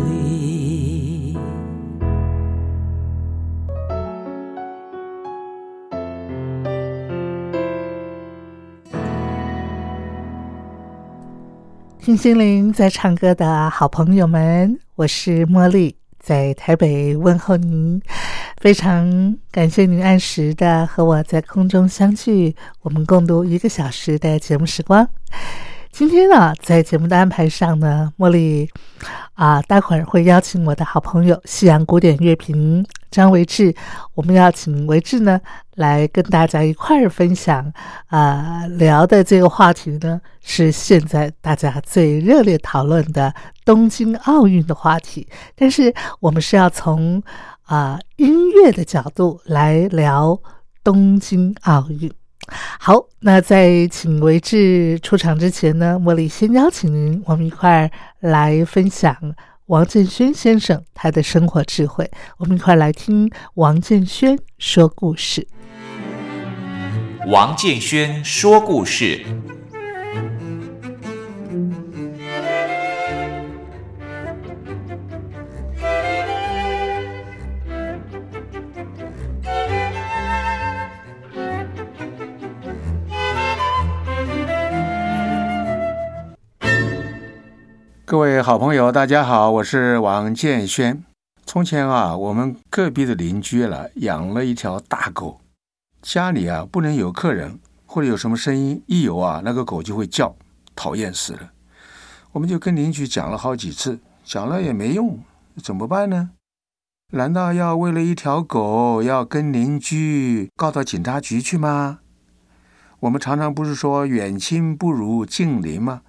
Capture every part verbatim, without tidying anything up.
离。听心灵在唱歌的好朋友们，我是茉莉，在台北问候您，非常感谢您按时的和我在空中相聚，我们共度一个小时的节目时光。今天呢，在节目的安排上呢，茉莉啊，待会儿会邀请我的好朋友西洋古典乐评张维志，我们要请维志呢来跟大家一块儿分享啊、呃、聊的这个话题呢，是现在大家最热烈讨论的东京奥运的话题，但是我们是要从啊、呃、音乐的角度来聊东京奥运。好，那在请维志出场之前呢，茉莉先邀请您，我们一块儿来分享王建轩先生他的生活智慧，我们一块来听王建轩说故事。王建轩说故事。各位好朋友，大家好，我是王建轩。从前啊，我们隔壁的邻居了、啊、养了一条大狗，家里啊不能有客人或者有什么声音，一有啊那个狗就会叫，讨厌死了。我们就跟邻居讲了好几次，讲了也没用，怎么办呢？难道要为了一条狗要跟邻居告到警察局去吗？我们常常不是说远亲不如近邻吗？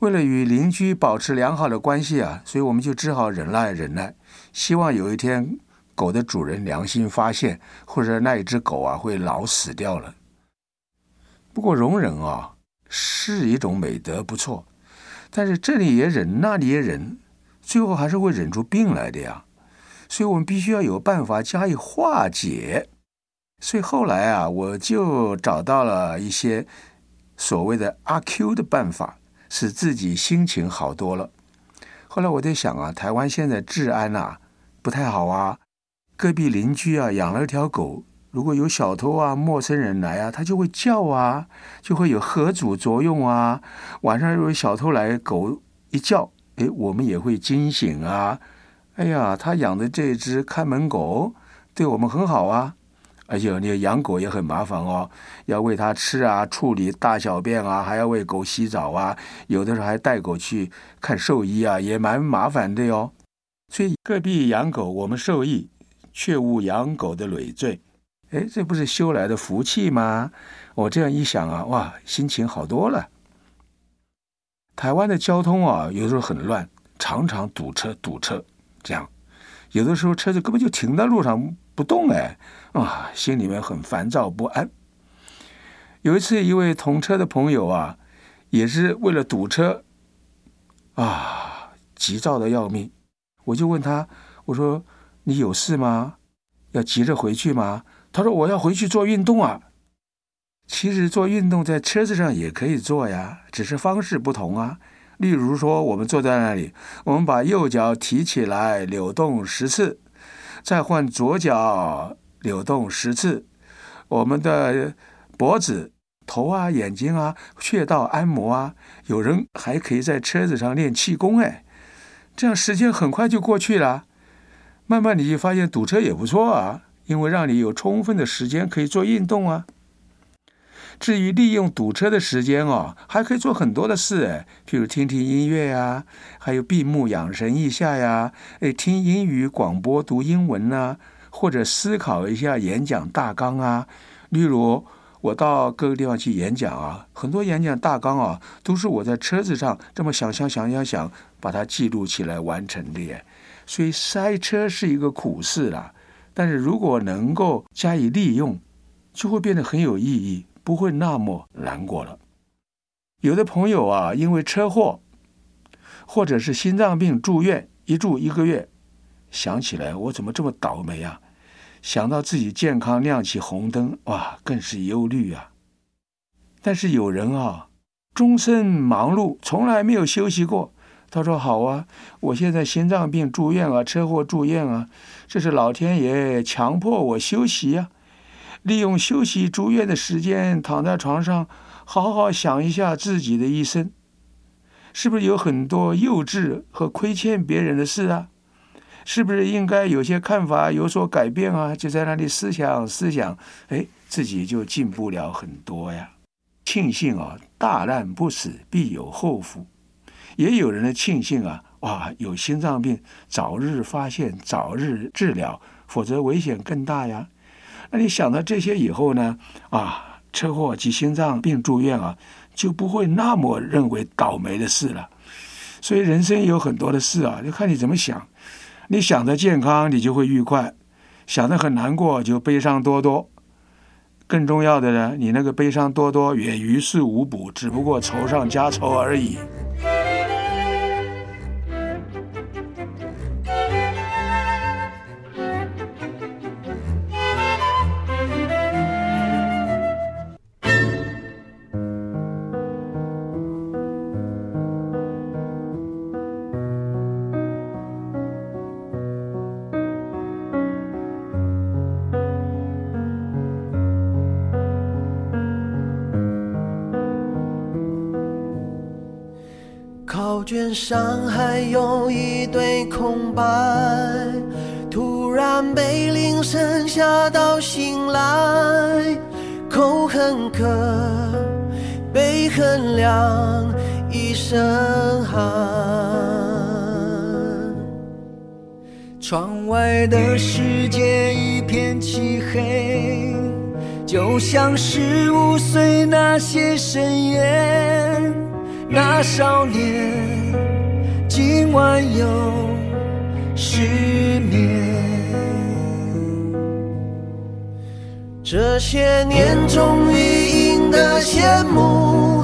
为了与邻居保持良好的关系啊，所以我们就只好忍耐忍耐，希望有一天狗的主人良心发现，或者那一只狗啊会老死掉了。不过容忍啊是一种美德，不错，但是这里也忍那里也忍，最后还是会忍出病来的呀。所以我们必须要有办法加以化解。所以后来啊，我就找到了一些所谓的阿 Q 的办法，使自己心情好多了。后来我在想啊，台湾现在治安啊不太好啊，隔壁邻居啊养了一条狗，如果有小偷啊陌生人来啊，他就会叫啊，就会有吓阻作用啊。晚上如果小偷来，狗一叫，哎，我们也会惊醒啊。哎呀，他养的这只看门狗对我们很好啊。而且你养狗也很麻烦哦，要喂它吃啊，处理大小便啊，还要为狗洗澡啊，有的时候还带狗去看兽医啊，也蛮麻烦的哟。所以隔壁养狗我们受益，却无养狗的累赘。哎，这不是修来的福气吗？我这样一想啊，哇，心情好多了。台湾的交通啊，有时候很乱，常常堵车堵车这样，有的时候车子根本就停在路上不动，哎，啊，心里面很烦躁不安。有一次，一位同车的朋友啊，也是为了堵车，啊，急躁的要命。我就问他，我说：“你有事吗？要急着回去吗？”他说：“我要回去做运动啊。”其实做运动在车子上也可以做呀，只是方式不同啊。例如说，我们坐在那里，我们把右脚提起来扭动十次。再换左脚扭动十次，我们的脖子、头啊、眼睛啊、穴道按摩啊，有人还可以在车子上练气功，哎，这样时间很快就过去了。慢慢你就发现堵车也不错啊，因为让你有充分的时间可以做运动啊。至于利用堵车的时间哦，还可以做很多的事哎，譬如听听音乐呀，还有闭目养神一下呀，哎，听英语广播读英文啊，或者思考一下演讲大纲啊。例如我到各个地方去演讲啊，很多演讲大纲啊，都是我在车子上这么想想想想想，把它记录起来完成的耶。所以塞车是一个苦事啦，但是如果能够加以利用，就会变得很有意义，不会那么难过了。有的朋友啊，因为车祸或者是心脏病住院，一住一个月，想起来我怎么这么倒霉啊，想到自己健康亮起红灯，哇，更是忧虑啊。但是有人啊，终身忙碌，从来没有休息过，他说好啊，我现在心脏病住院啊，车祸住院啊，这是老天爷强迫我休息啊，利用休息住院的时间，躺在床上好好想一下自己的一生，是不是有很多幼稚和亏欠别人的事啊，是不是应该有些看法有所改变啊，就在那里思想思想，哎，自己就进步了很多呀。庆幸啊，大难不死必有后福。也有人的庆幸啊，哇，有心脏病早日发现早日治疗，否则危险更大呀。那你想到这些以后呢，啊，车祸及心脏病住院啊，就不会那么认为倒霉的事了。所以人生有很多的事啊，就看你怎么想，你想的健康你就会愉快，想的很难过就悲伤多多，更重要的呢，你那个悲伤多多也于事无补，只不过仇上加仇而已。考卷上还有一堆空白，突然被铃声吓到醒来，口很渴，背很凉，一身汗。窗外的世界一片漆黑，就像十五岁那些深夜，那少年今晚又失眠。这些年终于赢得羡慕，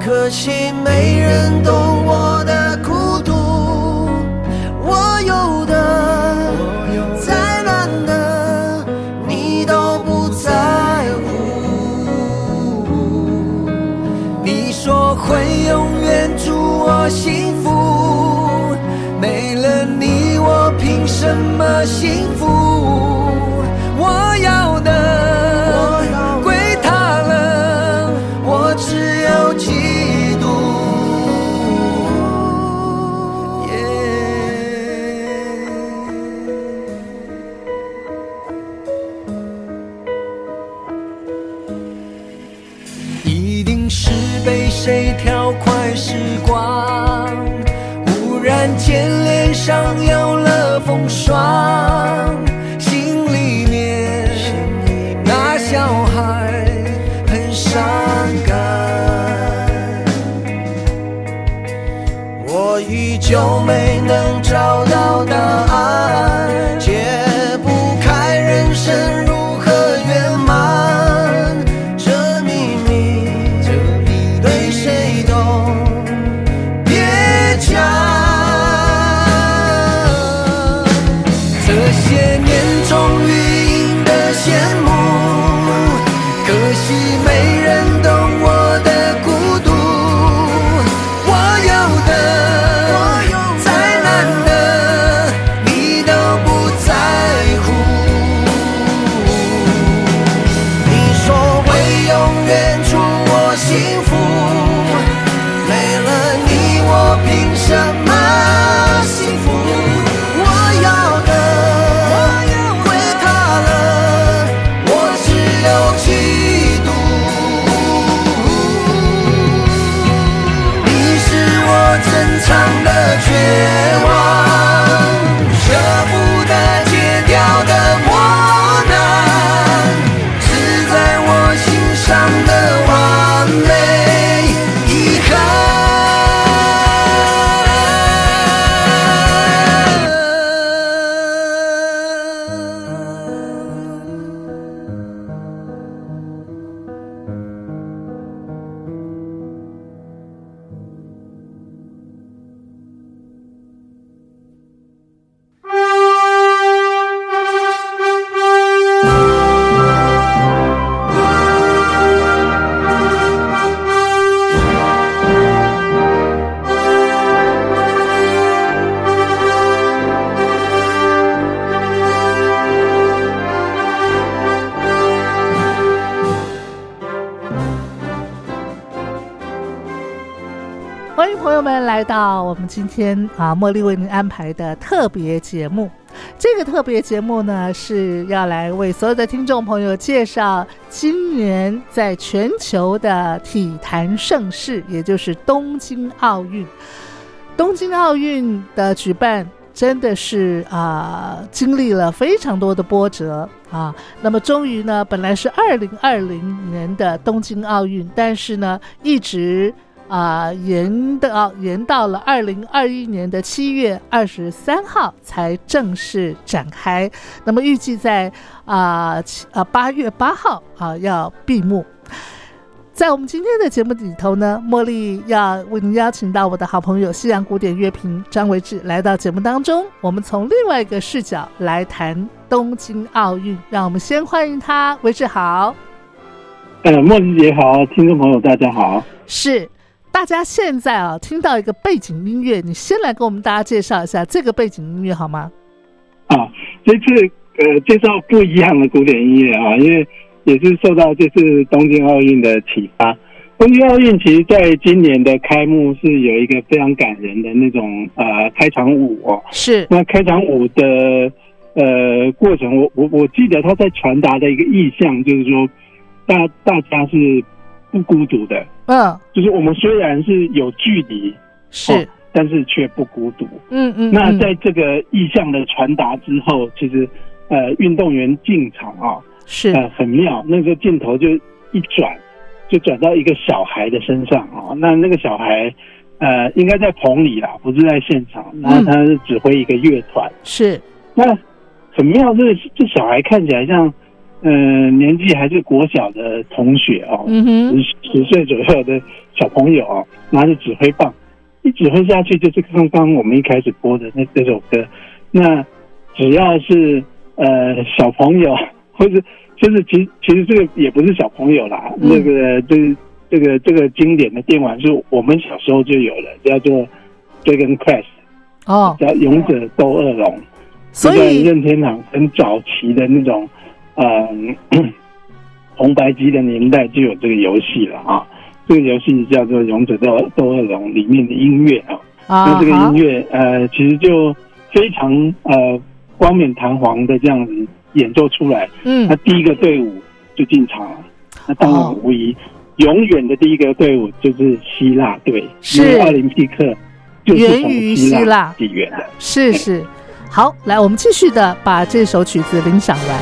可惜没人懂我的孤独，我有的再难的你都不在乎，你说会永远祝我幸福，没了你我凭什么幸福，我要的归他了，我只有嫉妒、yeah、一定是被谁跳快时光，忽然间脸上有了风霜，心里面那小孩很伤感，我依旧没能找到答案，解不开人生如何圆满，来到我们今天啊，茉莉为您安排的特别节目。这个特别节目呢，是要来为所有的听众朋友介绍今年在全球的体坛盛事，也就是东京奥运。东京奥运的举办真的是啊、呃，经历了非常多的波折啊。那么终于呢，本来是二零二零年的东京奥运，但是呢，一直啊、呃、延的、啊、延到了二零二一年的七月二十三号才正式展开。那么预计在啊啊八月八号啊要闭幕。在我们今天的节目里头呢，茉莉要为您邀请到我的好朋友西洋古典乐评张维志来到节目当中，我们从另外一个视角来谈东京奥运。让我们先欢迎他。维志好。呃，茉莉姐好，听众朋友大家好。是，大家现在啊听到一个背景音乐，你先来给我们大家介绍一下这个背景音乐好吗？啊，这次呃介绍不一样的古典音乐啊，因为也是受到这次东京奥运的启发。东京奥运其实在今年的开幕是有一个非常感人的那种呃开场舞哦。是。那开场舞的呃过程，我我我记得他在传达的一个意象就是说，大大家是不孤独的。嗯。就是我们虽然是有距离，是，哦、但是却不孤独。嗯 嗯, 嗯。那在这个意象的传达之后，其实呃运动员进场啊、哦。是、呃、很妙，那个镜头就一转就转到一个小孩的身上、哦、那那个小孩呃，应该在棚里啦，不是在现场，然后他是指挥一个乐团、嗯、是，那很妙，这这小孩看起来像呃，年纪还是国小的同学哦，嗯哼，十岁左右的小朋友哦，拿着指挥棒一指挥下去，就是刚刚我们一开始播的那这首歌。那只要是呃小朋友或者就是其实其实这个也不是小朋友啦，那、嗯这个就是这个这个经典的电玩是我们小时候就有了，叫做 Dragon Quest 哦，叫勇者斗恶龙，所以任天堂很早期的那种嗯、呃、红白机的年代就有这个游戏了啊。这个游戏叫做勇者斗斗恶龙里面的音乐啊，那这个音乐呃其实就非常呃光冕堂皇的这样子。演奏出来，嗯，那第一个队伍就进场了。那当然无疑，哦、永远的第一个队伍就是希腊队，因为奥林匹克就是从希腊起源的。是是，好，来，我们继续的把这首曲子领赏完。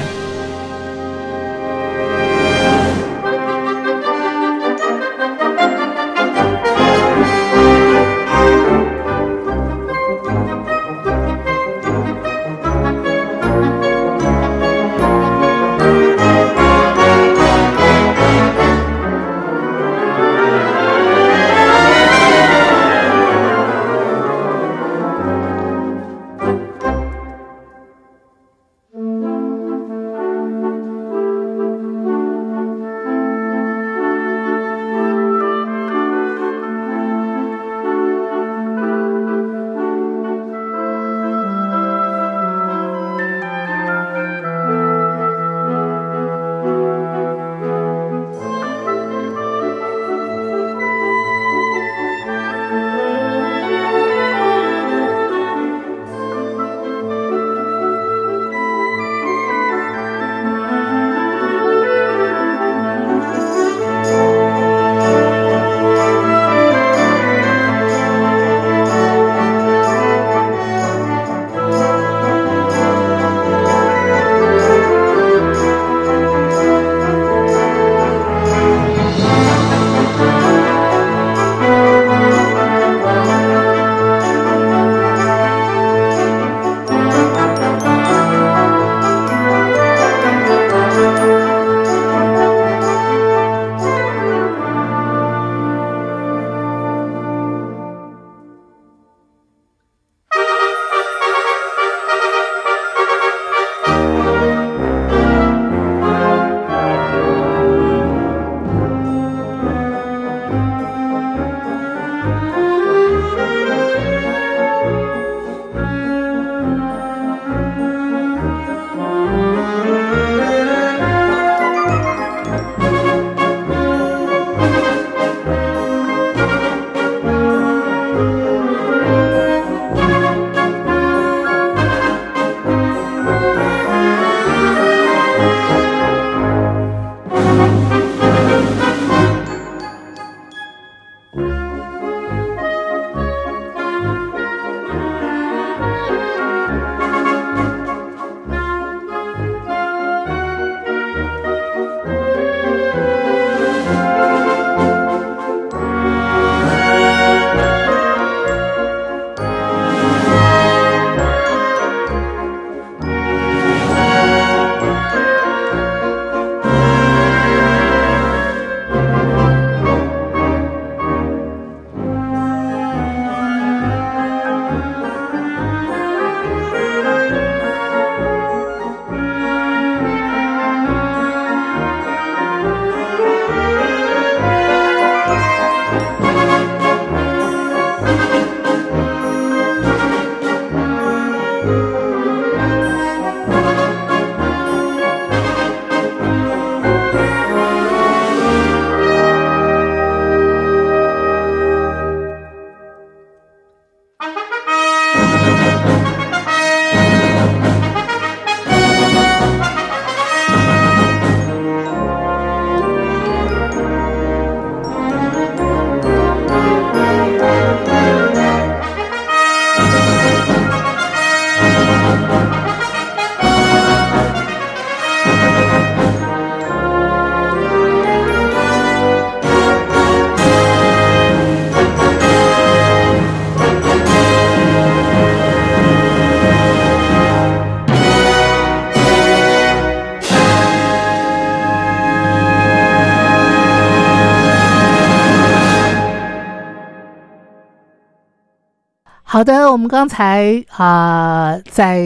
好的，我们刚才啊、呃，在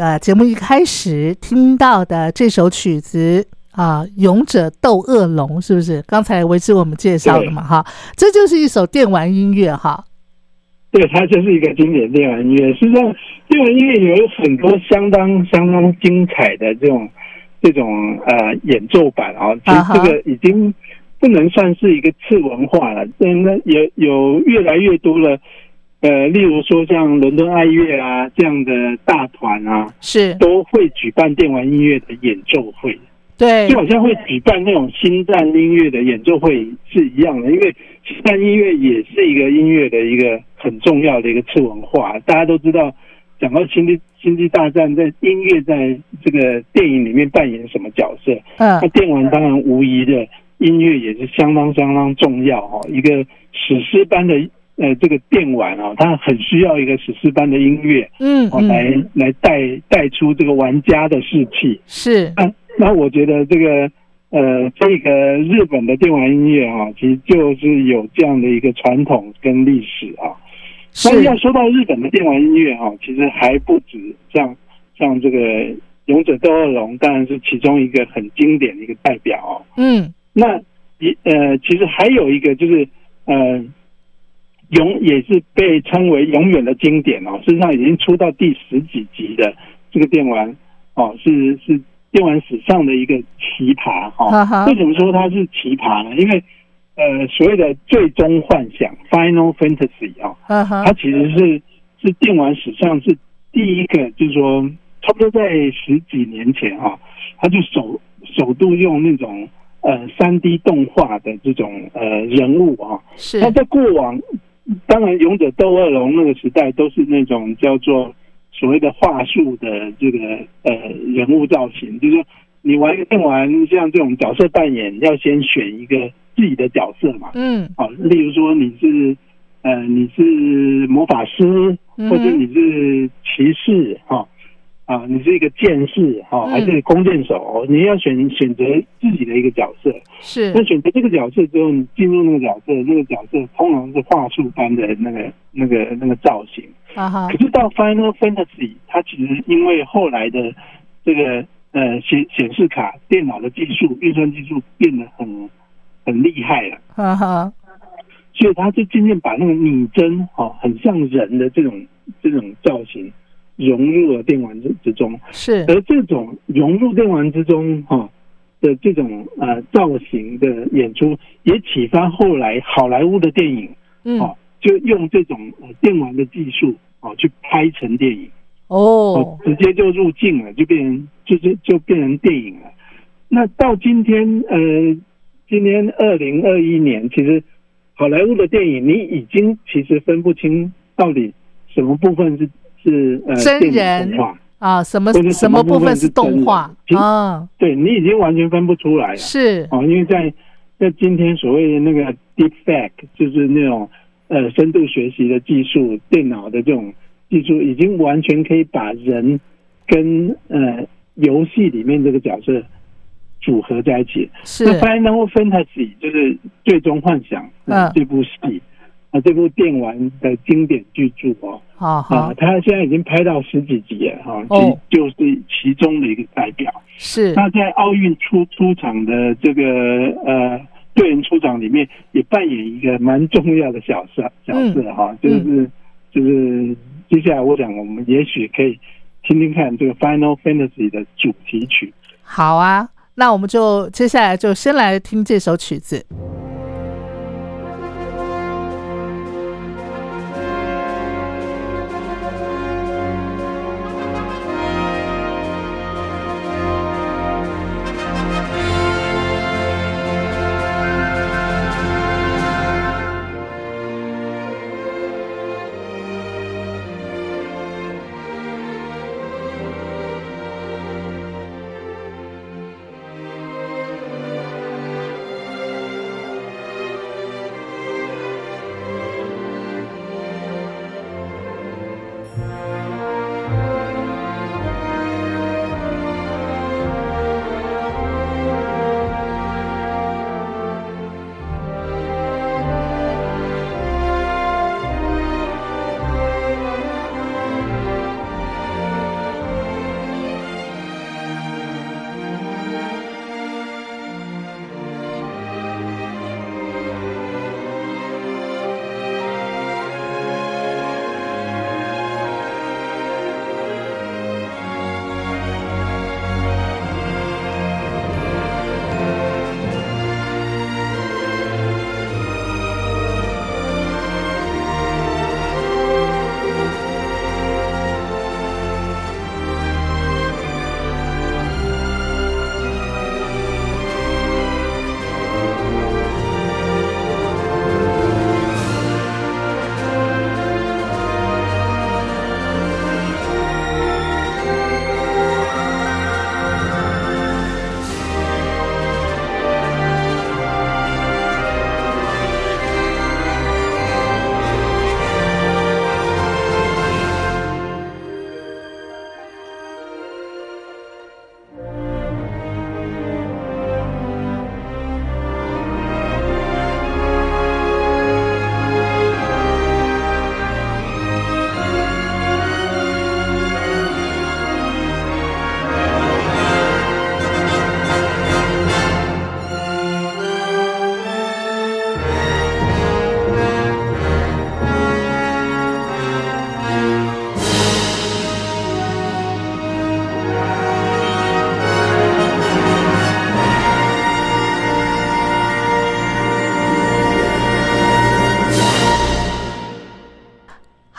呃节目一开始听到的这首曲子啊、呃，《勇者斗恶龙》是不是？刚才维之我们介绍了嘛，哈，这就是一首电玩音乐哈。对，它就是一个经典电玩音乐。实际上，电玩音乐有很多相当相当精彩的这种这种呃演奏版啊、哦，其实这个已经不能算是一个次文化了，真的有有越来越多了。呃，例如说像伦敦爱乐啊这样的大团啊，是都会举办电玩音乐的演奏会，对，就好像会举办那种星战音乐的演奏会是一样的，因为星战音乐也是一个音乐的一个很重要的一个次文化。大家都知道，讲到星际星际大战，在音乐在这个电影里面扮演什么角色？嗯，那电玩当然无疑的音乐也是相当相当重要哦，一个史诗般的。呃，这个电玩啊、哦，它很需要一个史诗般的音乐，嗯，哦、来来带带出这个玩家的士气。是，那、啊、那我觉得这个呃，这个日本的电玩音乐啊、哦，其实就是有这样的一个传统跟历史啊。那要说到日本的电玩音乐啊、哦，其实还不止像像这个《勇者斗恶龙》，当然是其中一个很经典的一个代表、哦。嗯，那呃，其实还有一个就是呃。永也是被称为永远的经典哦，事实上已经出到第十几集的这个电玩哦，是是电玩史上的一个奇葩哦。Uh-huh. 为什么说它是奇葩呢？因为呃所谓的最终幻想 Final Fantasy 哦， uh-huh. 它其实是是电玩史上是第一个，就是说差不多在十几年前哦，它就首首度用那种。呃 三 D 动画的这种呃人物啊，是那在过往当然勇者斗恶龙那个时代都是那种叫做所谓的话术的这个呃人物造型，就是说你玩电玩像这种角色扮演要先选一个自己的角色嘛，嗯，好、啊，例如说你是呃你是魔法师，或者你是骑士哈。啊啊，你是一个剑士哈、哦，还是弓箭手？嗯、你要选选择自己的一个角色。是。那选择这个角色之后，你进入那个角色，那个角色通常是话术般的那个、那个、那个造型。啊哈。可是到 Final Fantasy， 它其实因为后来的这个呃显显示卡、电脑的技术、运算技术变得很很厉害了。啊哈。所以它就渐渐把那个拟真哦，很像人的这种这种造型。融入了电玩之中，是，而这种融入电玩之中哈、哦、的这种呃造型的演出，也启发后来好莱坞的电影，嗯，哦、就用这种、呃、电玩的技术哦去拍成电影， 哦, 哦，直接就入境了，就变成就就就变成电影了。那到今天呃，今天二零二一年，其实好莱坞的电影你已经其实分不清到底什么部分是。是呃，真人啊，什么什么部分是动画啊？对你已经完全分不出来了。是哦，因为在在今天所谓的那个 deepfake， 就是那种呃深度学习的技术，电脑的这种技术，已经完全可以把人跟呃游戏里面这个角色组合在一起。是。那 Final Fantasy 就是最终幻想、呃嗯、这部戏。啊，这部电玩的经典巨著哦，好好啊，它现在已经拍到十几集了哈、啊哦，就是其中的一个代表。是，那在奥运出出场的这个呃队员出场里面，也扮演一个蛮重要的角色角色哈、啊嗯，就是就是接下来我想我们也许可以听听看这个 Final Fantasy 的主题曲。好啊，那我们就接下来就先来听这首曲子。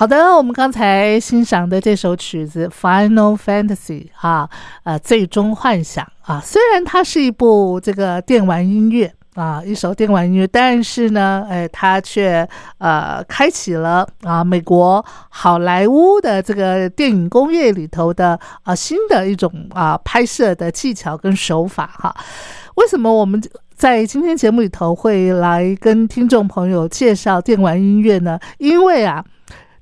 好的，我们刚才欣赏的这首曲子 Final Fantasy 啊，呃，最终幻想啊，虽然它是一部这个电玩音乐啊，一首电玩音乐，但是呢，哎，它却呃开启了啊美国好莱坞的这个电影工业里头的啊新的一种啊拍摄的技巧跟手法哈、啊。为什么我们在今天节目里头会来跟听众朋友介绍电玩音乐呢？因为啊，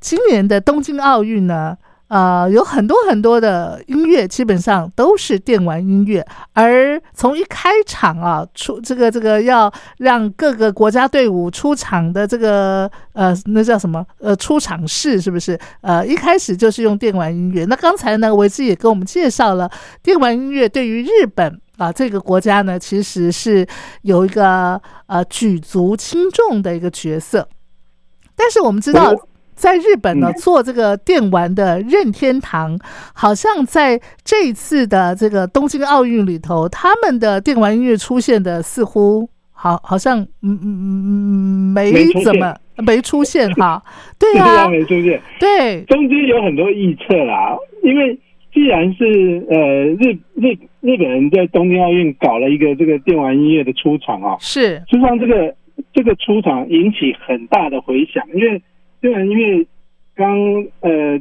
今年的东京奥运呢，呃，有很多很多的音乐基本上都是电玩音乐，而从一开场啊出这个这个要让各个国家队伍出场的这个呃那叫什么呃出场式是不是呃一开始就是用电玩音乐。那刚才呢维基也跟我们介绍了电玩音乐对于日本啊这个国家呢其实是有一个呃举足轻重的一个角色。但是我们知道在日本呢做这个电玩的任天堂好像在这一次的这个东京奥运里头他们的电玩音乐出现的似乎好好像嗯嗯没怎么没出现哈对啊没出现对中间有很多臆测啦，因为既然是呃日日日本人在东京奥运搞了一个这个电玩音乐的出场啊、哦、是事实上这个这个出场引起很大的回响，因为对啊，因为刚呃，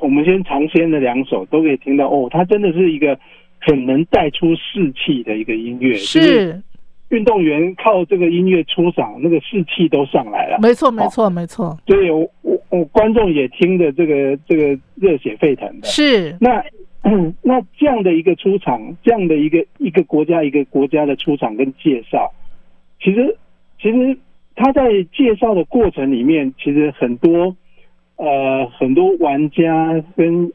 我们先尝鲜的两首都可以听到哦，它真的是一个很能带出士气的一个音乐，是、就是、运动员靠这个音乐出场，那个士气都上来了。没错，没错，没错。所以我我我观众也听得这个这个热血沸腾的。是那、嗯、那这样的一个出场，这样的一个一个国家一个国家的出场跟介绍，其实其实。他在介绍的过程里面，其实很多呃很多玩家跟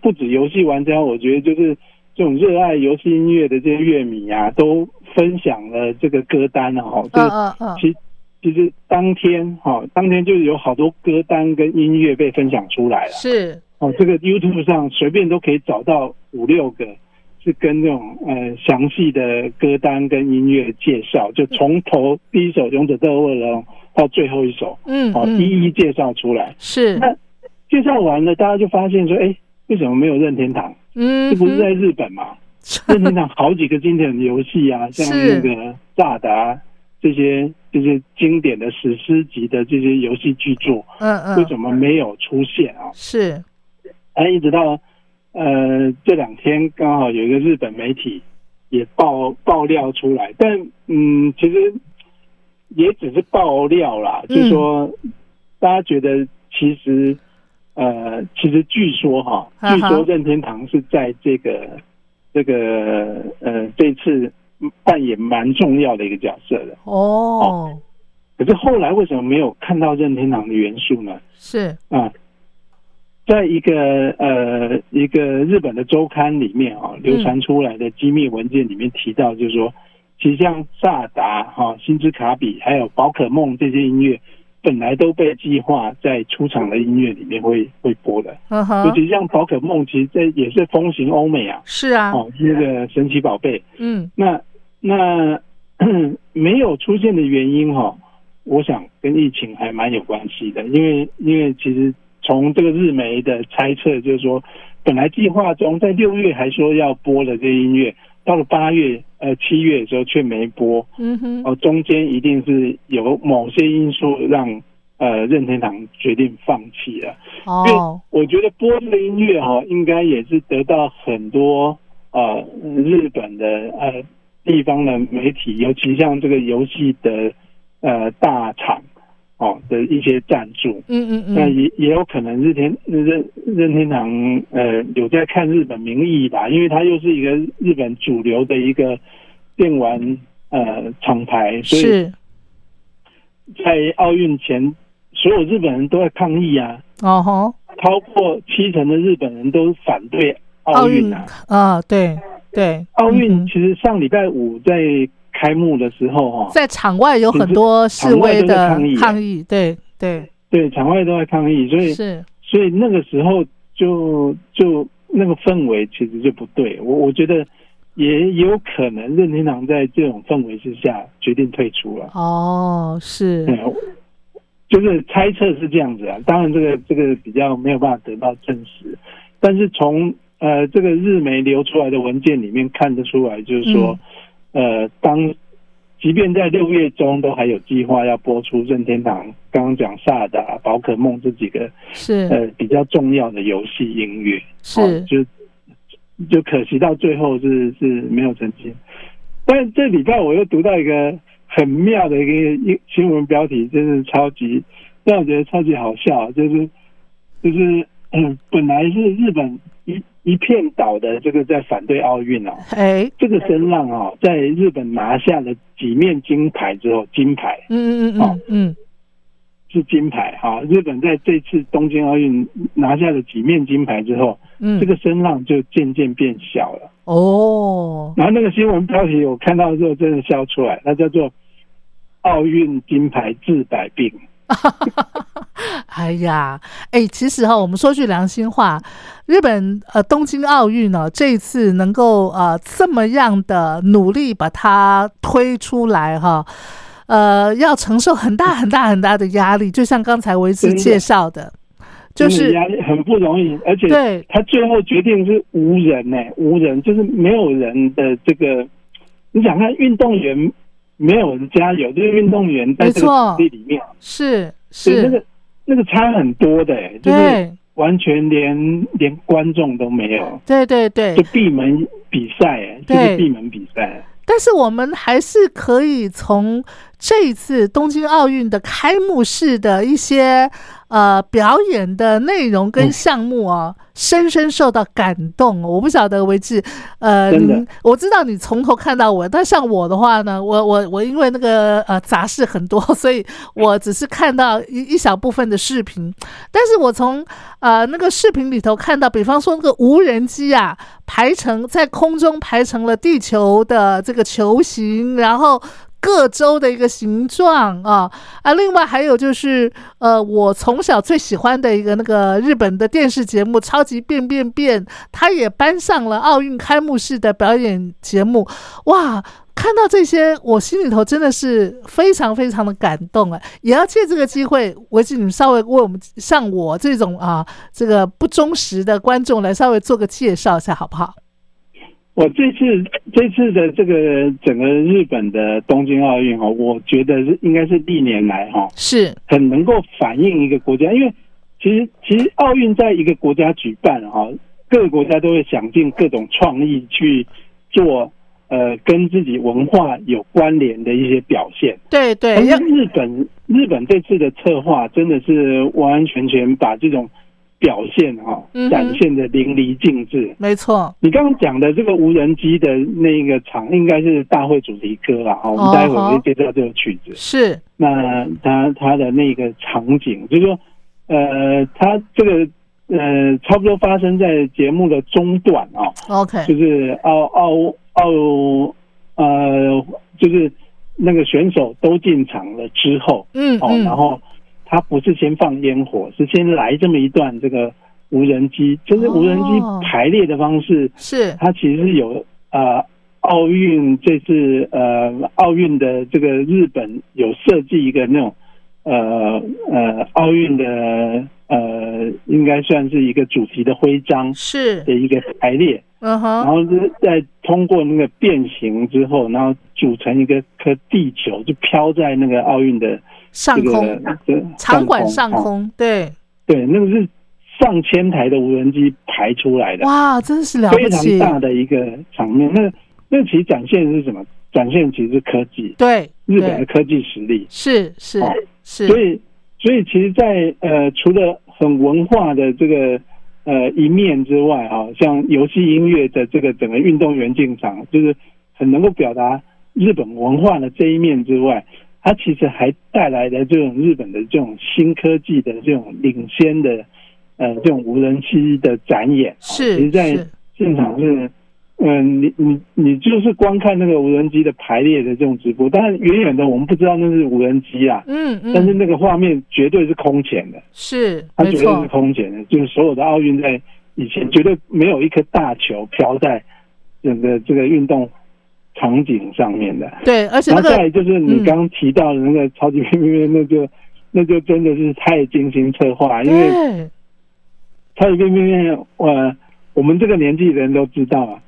不止游戏玩家，我觉得就是这种热爱游戏音乐的这些乐迷啊，都分享了这个歌单哈、啊。嗯嗯嗯。其其实当天哈、啊，当天就有好多歌单跟音乐被分享出来了。是。哦，这个 YouTube 上随便都可以找到五六个是跟那种呃详细的歌单跟音乐介绍，就从头第一首《勇者斗恶龙》到最后一首，嗯，好、嗯哦、一一介绍出来。是，那介绍完了，大家就发现说，哎、欸，为什么没有任天堂？嗯，这不是在日本嘛？任天堂好几个经典的游戏啊，像那个萨达这些这些经典的史诗级的这些游戏巨作，嗯嗯，为什么没有出现啊？是，哎、啊，一直到。呃，这两天刚好有一个日本媒体也爆爆料出来，但嗯，其实也只是爆料啦，嗯、就说大家觉得其实呃，其实据说哈，据说任天堂是在这个这个呃这次扮演蛮重要的一个角色的 哦, 哦。可是后来为什么没有看到任天堂的元素呢？是啊。嗯，在一个呃一个日本的周刊里面啊、哦、流传出来的机密文件里面提到，就是说，嗯、其实像萨达哈、星之卡比还有宝可梦这些音乐，本来都被计划在出场的音乐里面会会播的。嗯哼。尤其像宝可梦，其实在也是风行欧美啊。是啊。哦，那个神奇宝贝。嗯。那那没有出现的原因哈、哦，我想跟疫情还蛮有关系的，因为因为其实。从这个日媒的猜测，就是说，本来计划中在六月还说要播的这些音乐，到了八月、呃七月的时候却没播。嗯哼，哦，中间一定是有某些因素让呃任天堂决定放弃了。哦，因为我觉得播这个音乐哈、哦，应该也是得到很多呃日本的呃地方的媒体，尤其像这个游戏的呃大厂。哦的一些赞助，嗯嗯嗯，那也也有可能日天任任天堂呃有在看日本民意吧，因为它又是一个日本主流的一个电玩呃厂牌，所以在奥运前，所有日本人都在抗议啊，哦吼，超过七成的日本人都反对奥运啊，啊对对，奥运其实上礼拜五在。开幕的时候哈，在场外有很多示威的抗议，抗议对对对，场外都在抗议，所以是所以那个时候就就那个氛围其实就不对，我我觉得也有可能任天堂在这种氛围之下决定退出了。哦，是，就是猜测是这样子啊，当然这个这个比较没有办法得到证实，但是从呃这个日媒流出来的文件里面看得出来，就是说、嗯、呃当即便在六月中都还有计划要播出任天堂刚刚讲萨达、宝可梦这几个是呃比较重要的游戏音乐，是、哦、就就可惜到最后是是没有成绩。但是这礼拜我又读到一个很妙的一个新闻标题，就是超级让我觉得超级好笑，就是就是、嗯、本来是日本一一片倒的这个在反对奥运哦，哎，这个声浪哦，在日本拿下了几面金牌之后，金牌，嗯嗯嗯、哦、嗯，是金牌哈、哦。日本在这次东京奥运拿下了几面金牌之后，嗯，这个声浪就渐渐变小了哦。然后那个新闻标题我看到之后真的笑出来，那叫做奥运金牌治百病。哎呀，哎、欸，其实哈、哦，我们说句良心话，日本呃东京奥运呢、哦，这一次能够呃这么样的努力把它推出来哈、哦，呃，要承受很大很大很大的压力，就像刚才维斯介绍的，就是压力很不容易，而且对他最后决定是无人呢、欸，无人就是没有人的这个，你想看运动员。没有人加油，就是运动员在这个体力里面是是那个那个差很多的、欸，就是完全连连观众都没有，对对对，就闭门比赛、欸，就是闭门比赛。但是我们还是可以从这一次东京奥运的开幕式的一些呃表演的内容跟项目啊、哦嗯，深深受到感动。我不晓得维志，呃，我知道你从头看到尾，但像我的话呢，我我我因为那个呃杂事很多，所以我只是看到一一小部分的视频。但是我从呃那个视频里头看到，比方说那个无人机啊，排成在空中排成了地球的这个球形，然后。各州的一个形状啊啊，另外还有就是呃，我从小最喜欢的一个那个日本的电视节目《超级变变变》，它也搬上了奥运开幕式的表演节目。哇，看到这些，我心里头真的是非常非常的感动啊！也要借这个机会，维基你们稍微为我们像我这种啊这个不忠实的观众来稍微做个介绍一下，好不好？我这次这次的这个整个日本的东京奥运哦，我觉得应该是历年来哈、哦、是很能够反映一个国家，因为其实其实奥运在一个国家举办哈、哦，各个国家都会想尽各种创意去做呃跟自己文化有关联的一些表现。对对，而且日本日本这次的策划真的是完完全全把这种。表现哈、哦嗯，展现的淋漓尽致。没错，你刚刚讲的这个无人机的那个场，应该是大会主题歌啦。哦、我们待会儿会介绍这个曲子。是，那它它的那个场景，就是说，呃，它这个呃，差不多发生在节目的中段啊、哦。OK， 就是奥奥奥呃，就是那个选手都进场了之后，嗯，哦、嗯然后。他不是先放烟火，是先来这么一段这个无人机，就是无人机排列的方式。哦、是，它其实有呃奥运这次呃奥运的这个日本有设计一个那种呃呃奥运的呃应该算是一个主题的徽章是的一个排列，嗯哼，然后是在通过那个变形之后，然后组成一个颗地球就飘在那个奥运的。上空、这个、场馆上空、哦、对对，那个是上千台的无人机排出来的，哇，真是了不起，非常大的一个场面。那那其实展现的是什么？展现其实是科技，对日本的科技实力，是是、哦、是。所以所以其实在呃除了很文化的这个呃一面之外啊、哦，像游戏音乐的这个整个运动员进场，就是很能够表达日本文化的这一面之外。它其实还带来的这种日本的这种新科技的这种领先的呃这种无人机的展演，是其实在现场是嗯、呃、你你你就是光看那个无人机的排列的这种直播，当然远远的我们不知道那是无人机啊，嗯嗯，但是那个画面绝对是空前的，是它绝对是空前的，就是所有的奥运在以前绝对没有一颗大球飘在整个这个运动场景上面的，对，而且那个再来就是你刚刚提到的那个超级片片片，那就那就真的是太精心策划，因为超级变变变，呃，我们这个年纪的人都知道啊，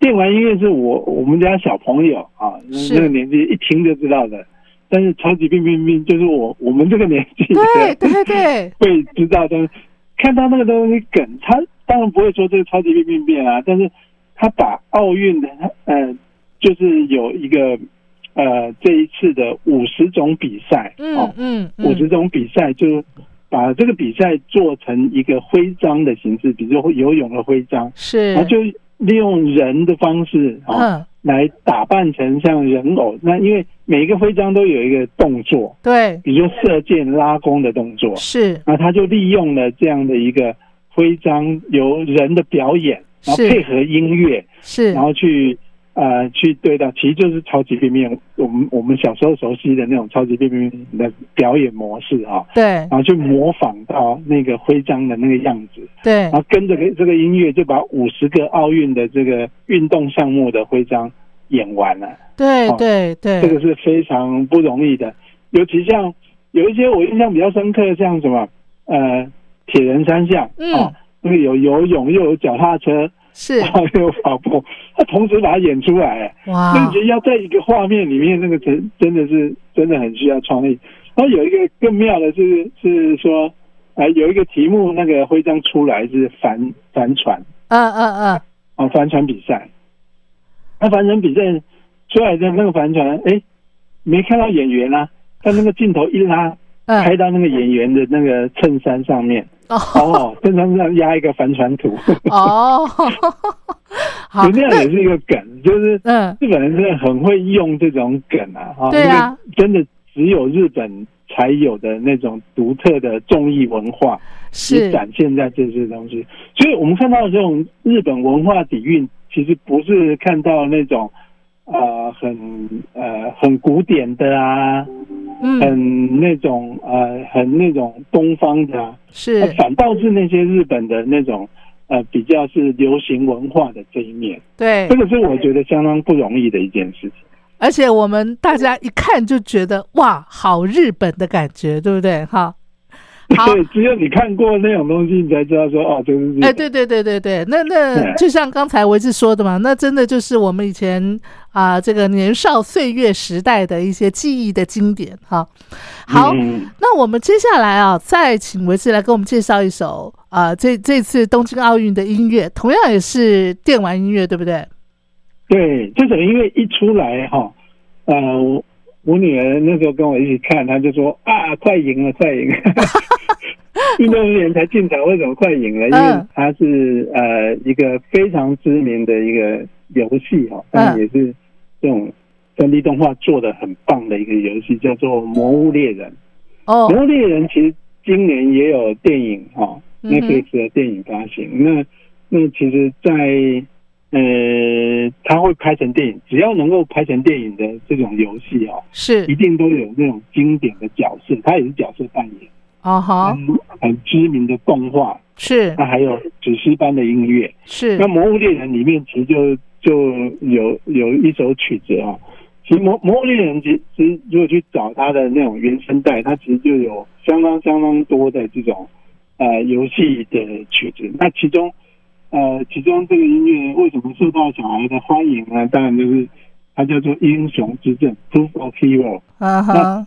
电玩音乐是我我们家小朋友啊，那个年纪一听就知道的。但是超级变变变就是我我们这个年纪的人对对对会知道的，看到那个东西梗，他当然不会说这个超级变变变啊，但是他把奥运的呃，就是有一个。呃，这一次的五十种比赛，嗯嗯，五十种比赛就把这个比赛做成一个徽章的形式，比如说游泳的徽章，是，然后就利用人的方式啊、哦嗯、来打扮成像人偶。那因为每一个徽章都有一个动作，对，比如说射箭、拉弓的动作，是，那他就利用了这样的一个徽章，由人的表演，然后配合音乐，是，然后去。呃，去对到，其实就是超级变变，我们我们小时候熟悉的那种超级变变的表演模式啊、哦，对，然后就模仿到那个徽章的那个样子，对，然后跟着这个音乐就把五十个奥运的这个运动项目的徽章演完了，对对对、哦，这个是非常不容易的，尤其像有一些我印象比较深刻，像什么呃铁人三项，嗯，那、哦、个有游泳又有脚踏车。是，然后又跑步，他同时把它演出来，哇！所以觉得要在一个画面里面，那个真真的是真的很需要创意。然后有一个更妙的是，是说，哎、呃，有一个题目，那个徽章出来是帆帆船，嗯嗯嗯，哦，帆船比赛。那帆船比赛出来的那个帆船，哎，没看到演员啊，但那个镜头一拉，嗯、拍到那个演员的那个衬衫上面。哦，正常上压一个帆船图哦，好，那也是一个梗，就是嗯，日本人真的很会用这种梗啊，哈、嗯，对啊，真的只有日本才有的那种独特的综艺文化，是展现在这些东西，所以我们看到这种日本文化底蕴，其实不是看到那种呃很呃很古典的啊。嗯，很那种呃，很那种东方的、啊，是、呃、反倒是那些日本的那种呃，比较是流行文化的这一面。对，这个是我觉得相当不容易的一件事情。而且我们大家一看就觉得哇，好日本的感觉，对不对？哈，对，只有你看过那种东西，你才知道说哦，这是。哎，对对对对对，那那就像刚才维志说的嘛，那真的就是我们以前。啊，这个年少岁月时代的一些记忆的经典哈。好、嗯，那我们接下来啊，再请维志来给我们介绍一首啊，这这次东京奥运的音乐，同样也是电玩音乐，对不对？对，这首音乐一出来哈、哦，呃我，我女儿那时候跟我一起看，她就说啊，快赢了，快赢了，运动员才进场，为什么快赢了？因为她是呃一个非常知名的一个游戏哈，但也是。这种三 D 动画做的很棒的一个游戏叫做《魔物猎人》。哦，《魔物猎人》其实今年也有电影哈、哦嗯、，Netflix 的电影发行。那那其实在，在呃，它会拍成电影，只要能够拍成电影的这种游戏哦，是一定都有那种经典的角色，它也是角色扮演。啊、哦、哈，很知名的动画是，那还有史诗般的音乐是。那《魔物猎人》里面其实就。就有有一首曲子啊、哦，其实魔魔物猎人其实如果去找他的那种原声带，他其实就有相当相当多的这种呃游戏的曲子。那其中呃其中这个音乐为什么受到小孩的欢迎呢？当然就是它叫做《英雄之证》（Proof of Hero）。啊哈，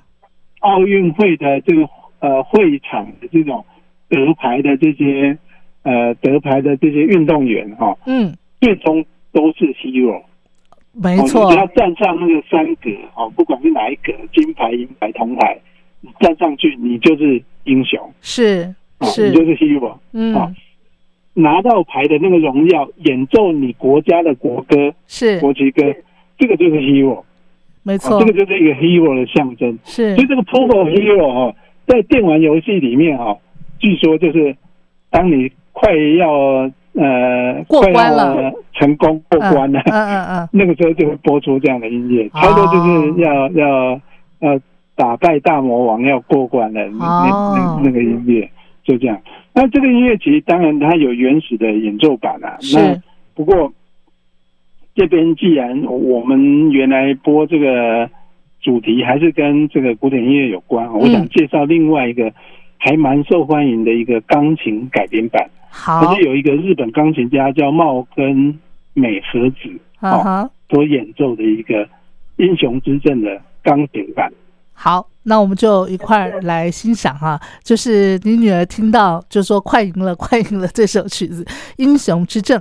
奥运会的这个呃会场的这种得牌的这些呃得牌的这些运动员哈、哦，嗯，最终。都是 hero， 没错。哦、你只要站上那个三格哦，不管是哪一格，金牌、银牌、铜牌，你站上去，你就是英雄，是是、哦，你就是 hero。嗯、哦，拿到牌的那个荣耀，演奏你国家的国歌，是国旗歌，这个就是 hero， 没错、哦，这个就是一个 hero 的象征。是，所以这个 proof of hero 哦，在电玩游戏里面哦，据说就是当你快要。呃，过关了，成功过关了，嗯嗯嗯，那个时候就会播出这样的音乐，差不多就是要、哦、要要打败大魔王，要过关了，哦、那那个音乐就这样。那这个音乐其实当然它有原始的演奏版啊，那不过这边既然我们原来播这个。主题还是跟这个古典音乐有关、哦嗯、我想介绍另外一个还蛮受欢迎的一个钢琴改编版。好，可是有一个日本钢琴家叫茂根美和子、哦 uh-huh、所演奏的一个英雄之阵的钢琴版。好，那我们就一块儿来欣赏哈、啊，就是你女儿听到就说快赢了快赢了这首曲子《英雄之阵》。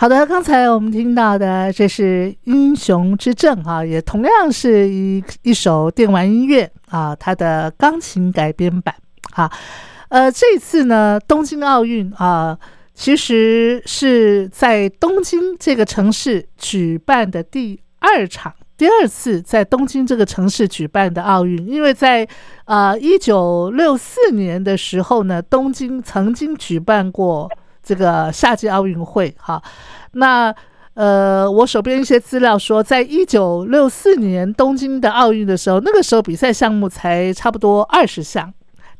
好的，刚才我们听到的这是英雄之证、啊、也同样是 一, 一首电玩音乐、啊、它的钢琴改编版、啊呃、这次呢东京奥运、啊、其实是在东京这个城市举办的第二场第二次在东京这个城市举办的奥运，因为在呃一九六四年的时候呢，东京曾经举办过这个夏季奥运会哈。那呃，我手边一些资料说，在一九六四年东京的奥运的时候，那个时候比赛项目才差不多二十项，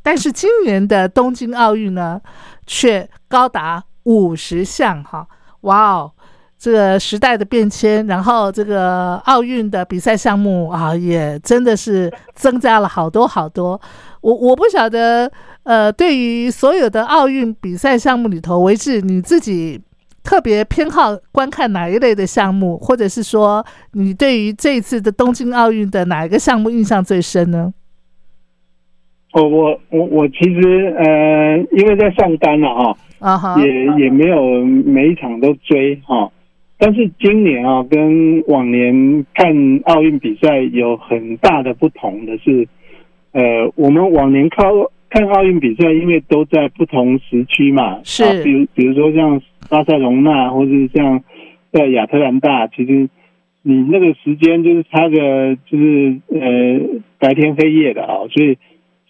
但是今年的东京奥运呢，却高达五十项哈！哇哦！这个时代的变迁，然后这个奥运的比赛项目啊，也真的是增加了好多好多。我我不晓得，呃，对于所有的奥运比赛项目里头，维志你自己特别偏好观看哪一类的项目，或者是说你对于这一次的东京奥运的哪一个项目印象最深呢？哦，我我我其实呃，因为在上班了啊，啊哈，也也没有每一场都追哈。啊但是今年啊，跟往年看奥运比赛有很大的不同的是，呃，我们往年看看奥运比赛，因为都在不同时区嘛，是，啊、比如比如说像巴塞隆纳，或是像在亚特兰大，其实你那个时间就是差个就是呃白天黑夜的啊，所以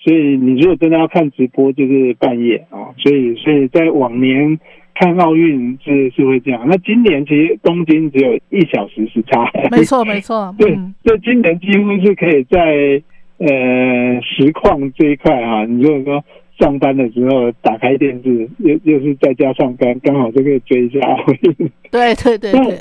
所以你如果真的要看直播，就是半夜啊，所以所以在往年。看奥运是是会这样，那今年其实东京只有一小时时差，没错没错，对，所以、嗯、今年几乎是可以在呃实况这一块啊，你如果说上班的时候打开电视，又又是在家上班，刚好就可以追一下奥运。对对对对，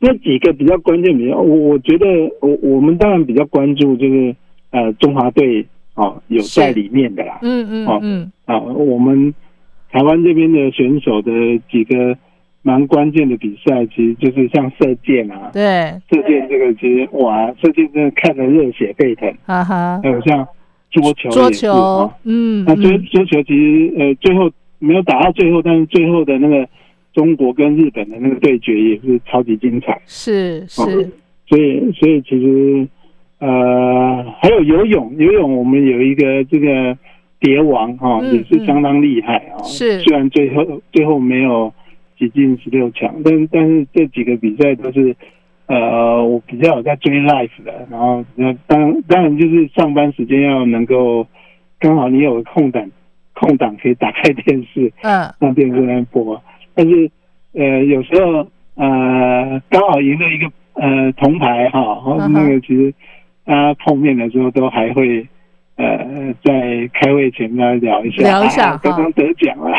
那几个比较关键，比较我我觉得我我们当然比较关注就是呃中华队哦有在里面的啦，嗯嗯嗯，啊、哦哦、我们。台湾这边的选手的几个蛮关键的比赛，其实就是像射箭啊，对，射箭这个其实哇，射箭真的看得热血沸腾，啊哈，还有像桌球也是，桌球，哦、嗯，那桌桌球其实呃最后没有打到最后，但是最后的那个中国跟日本的那个对决也是超级精彩，是是、哦，所以所以其实呃还有游泳，游泳我们有一个这个。蝶王哈、哦嗯、也是相当厉害啊、哦，是虽然最后最后没有挤进十六强，但但是这几个比赛都是呃我比较有在追 live 的，然后当当然就是上班时间要能够刚好你有个空档空档可以打开电视，嗯，让电视来播，但是呃有时候呃刚好赢了一个呃铜牌哈、哦，然后那个其实啊、呃、碰面的时候都还会。呃，在开会前呢聊一下，聊一下，刚刚得奖了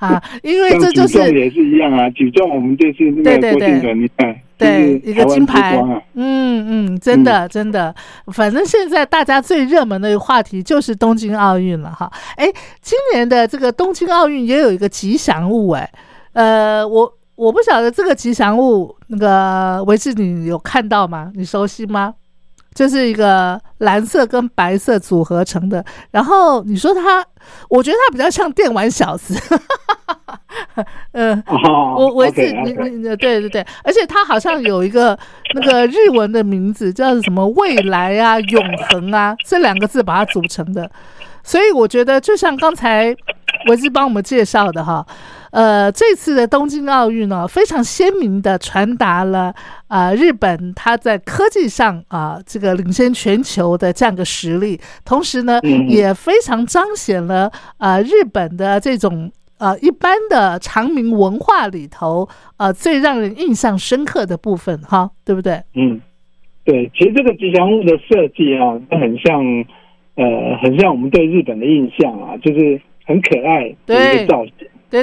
啊！因为这就是举重也是一样啊，举重我们这次那个郭婞淳，你看，对一个金牌，嗯嗯，真的真的，反正现在大家最热门的话题就是东京奥运了哈。哎，今年的这个东京奥运也有一个吉祥物哎、欸，呃，我我不晓得这个吉祥物那个维志你有看到吗？你熟悉吗？就是一个蓝色跟白色组合成的，然后你说它，我觉得它比较像电玩小子，嗯，哦、我我一直、okay, okay. 对对对，而且它好像有一个那个日文的名字叫什么未来啊、永恒啊这两个字把它组成的，所以我觉得就像刚才维志帮我们介绍的哈。呃，这次的东京奥运呢、哦，非常鲜明的传达了啊、呃，日本它在科技上啊、呃，这个领先全球的这样一个实力，同时呢，也非常彰显了啊、呃，日本的这种呃一般的常民文化里头啊、呃，最让人印象深刻的部分哈，对不对？嗯，对，其实这个吉祥物的设计啊，很像呃，很像我们对日本的印象啊，就是很可爱的一个造型。对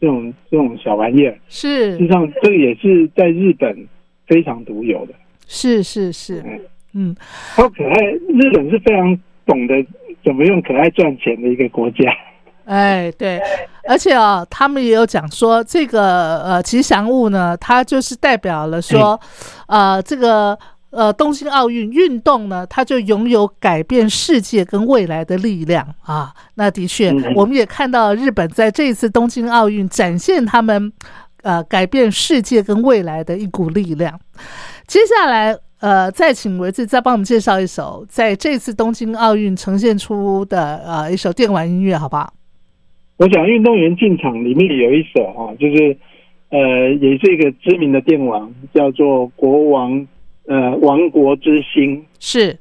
这种这种小玩意儿，是，实际上这个也是在日本非常独有的。是是是，嗯，好可爱。日本是非常懂得怎么用可爱赚钱的一个国家。哎，对，而且哦，他们也有讲说，这个呃吉祥物呢，它就是代表了说，嗯、呃，这个呃东京奥运运动呢，它就拥有改变世界跟未来的力量啊。那的确，嗯、我们也看到日本在这一次东京奥运展现他们呃改变世界跟未来的一股力量。接下来。呃，再请维志再帮我们介绍一首在这次东京奥运呈现出的呃一首电玩音乐，好不好？我想《运动员进场》里面有一首啊，就是呃，也是一个知名的电玩，叫做《国王呃王国之星》，是，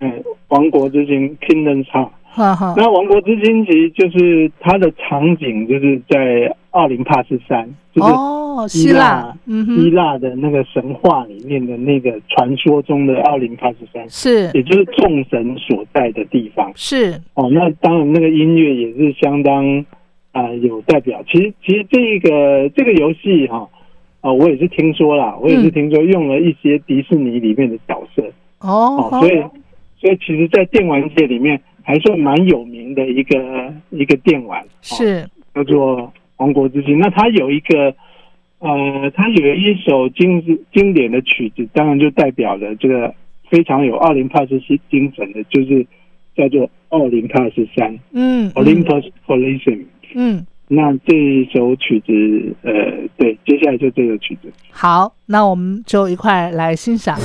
嗯、呃，《王国之星》Kingdom Hearts。那《王国之星》其实就是它的场景就是在奥林帕斯山，就是哦，希腊，嗯哼，希腊的那个神话里面的那个传说中的奥林帕斯山，是，也就是众神所在的地方，是。哦，那当然那个音乐也是相当啊、呃、有代表。其实其实这个这个游戏哈，啊、哦，我也是听说啦，我也是听说用了一些迪士尼里面的角色，嗯、哦，所以所以其实，在电玩界里面。还算蛮有名的一个一个电玩，是、哦、叫做《王国之星》。那它有一个呃，它有一首经经典的曲子，当然就代表了这个非常有奥林帕斯精神的，就是叫做《奥林帕斯山》。嗯 ，Olympus Coliseum。嗯，那这一首曲子，呃，对，接下来就这首曲子。好，那我们就一块来欣赏。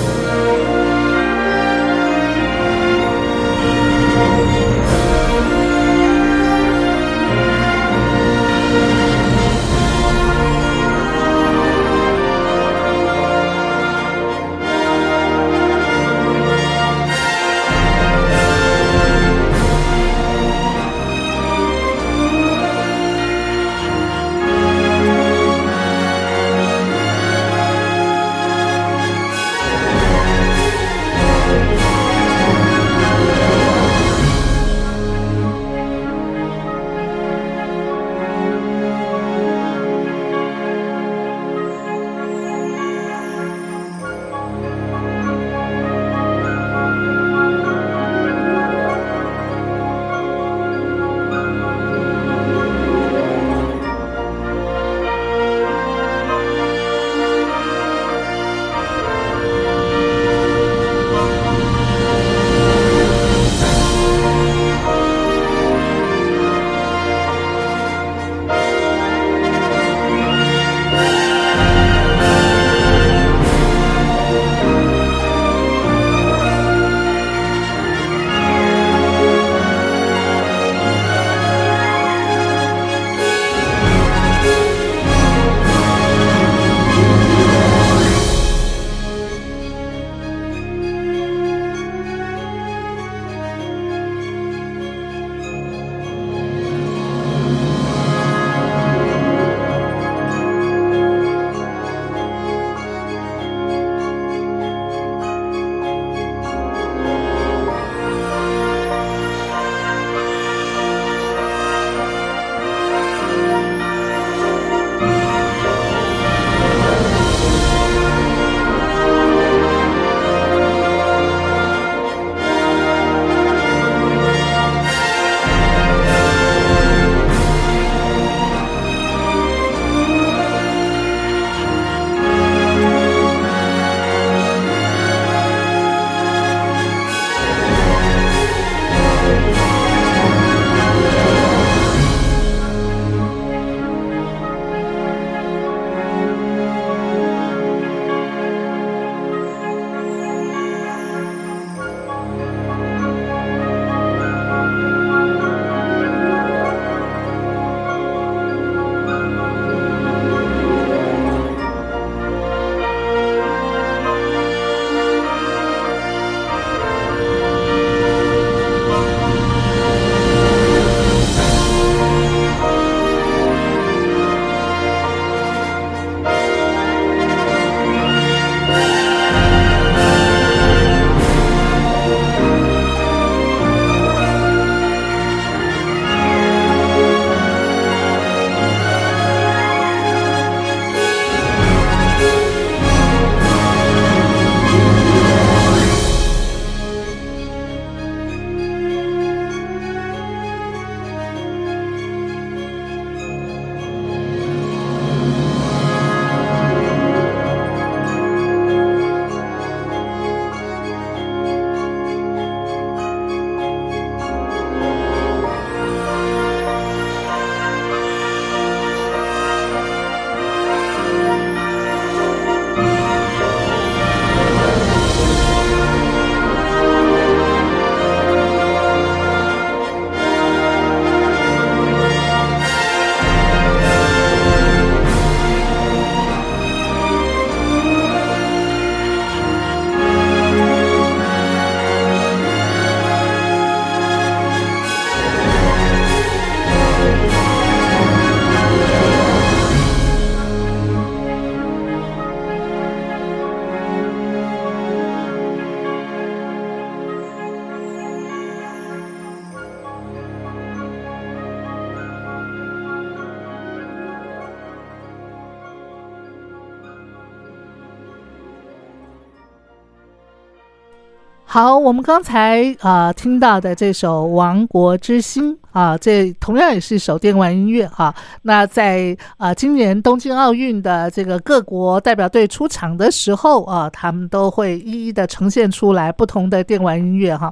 好，我们刚才啊、呃、听到的这首《王国之心》啊，这同样也是一首电玩音乐啊。那在啊、呃、今年东京奥运的这个各国代表队出场的时候啊，他们都会一一的呈现出来不同的电玩音乐哈、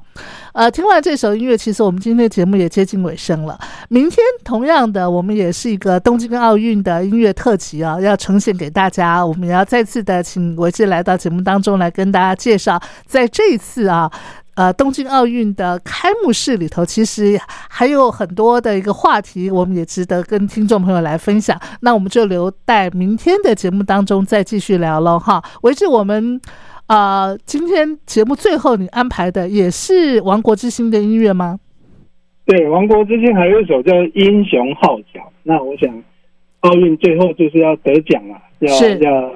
啊。呃，听完这首音乐，其实我们今天的节目也接近尾声了。明天同样的，我们也是一个东京奥运的音乐特辑啊，要呈现给大家。我们也要再次的请维志来到节目当中来跟大家介绍，在这一次。啊，呃，东京奥运的开幕式里头，其实还有很多的一个话题，我们也值得跟听众朋友来分享。那我们就留待明天的节目当中再继续聊喽哈。维志，我们呃今天节目最后你安排的也是《王国之心》的音乐吗？对，《王国之心》还有一首叫《英雄号角》。那我想，奥运最后就是要得奖了，要要。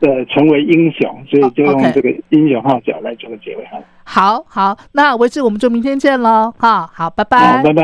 呃，成为英雄，所以就用这个英雄号角来做个结尾哈。好好，那为止我们就明天见喽哈，好，拜拜，好，拜拜。